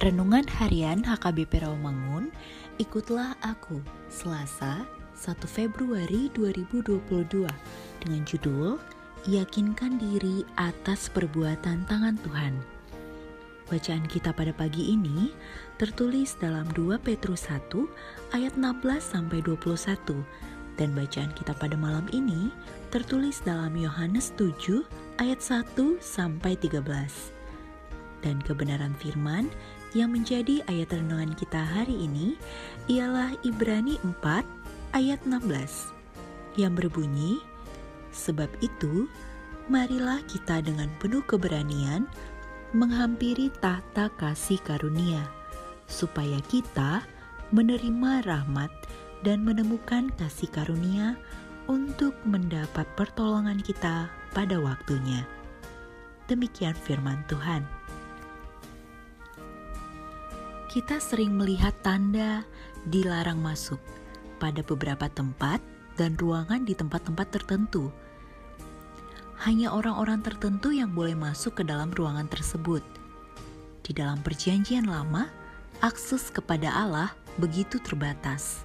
Renungan Harian HKBP Rawamangun, ikutlah aku, Selasa 1 Februari 2022, dengan judul Yakinkan Diri Atas Perbuatan Tangan Tuhan. Bacaan kita pada pagi ini tertulis dalam 2 Petrus 1 ayat 16-21, dan bacaan kita pada malam ini tertulis dalam Yohanes 7 ayat 1-13. Dan kebenaran firman yang menjadi ayat renungan kita hari ini ialah Ibrani 4 ayat 16 yang berbunyi, "Sebab itu, marilah kita dengan penuh keberanian menghampiri tahta kasih karunia, supaya kita menerima rahmat dan menemukan kasih karunia untuk mendapat pertolongan kita pada waktunya." Demikian firman Tuhan. Kita sering melihat tanda dilarang masuk pada beberapa tempat dan ruangan di tempat-tempat tertentu. Hanya orang-orang tertentu yang boleh masuk ke dalam ruangan tersebut. Di dalam Perjanjian Lama, akses kepada Allah begitu terbatas.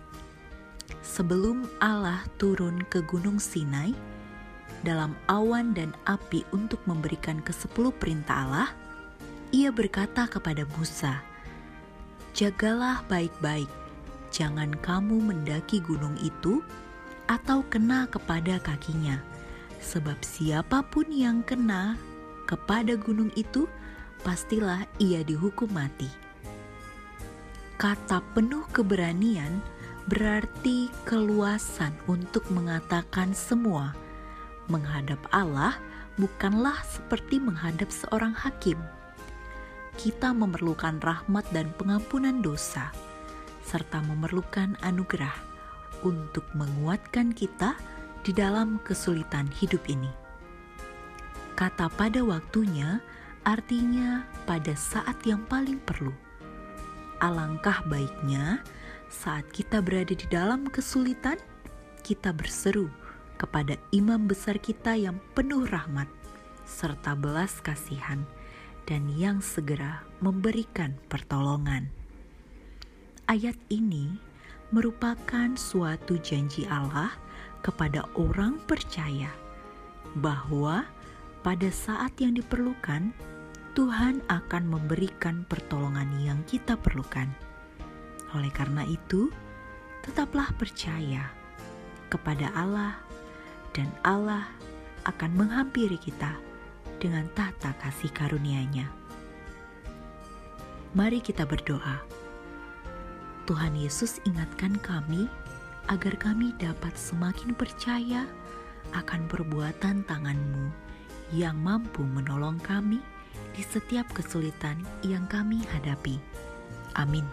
Sebelum Allah turun ke Gunung Sinai dalam awan dan api untuk memberikan ke-10 perintah Allah, Ia berkata kepada Musa, "Jagalah baik-baik, jangan kamu mendaki gunung itu atau kena kepada kakinya, sebab siapapun yang kena kepada gunung itu, pastilah ia dihukum mati." Kata penuh keberanian berarti keluasan untuk mengatakan semua. Menghadap Allah bukanlah seperti menghadap seorang hakim. Kita memerlukan rahmat dan pengampunan dosa, serta memerlukan anugerah untuk menguatkan kita di dalam kesulitan hidup ini. Kata pada waktunya artinya pada saat yang paling perlu. Alangkah baiknya saat kita berada di dalam kesulitan, kita berseru kepada imam besar kita yang penuh rahmat serta belas kasihan, dan yang segera memberikan pertolongan. Ayat ini merupakan suatu janji Allah kepada orang percaya bahwa pada saat yang diperlukan, Tuhan akan memberikan pertolongan yang kita perlukan. Oleh karena itu, tetaplah percaya kepada Allah, dan Allah akan menghampiri kita dengan tahta kasih karunia-Nya. Mari kita berdoa. Tuhan Yesus, ingatkan kami agar kami dapat semakin percaya akan perbuatan tangan-Mu yang mampu menolong kami di setiap kesulitan yang kami hadapi. Amin.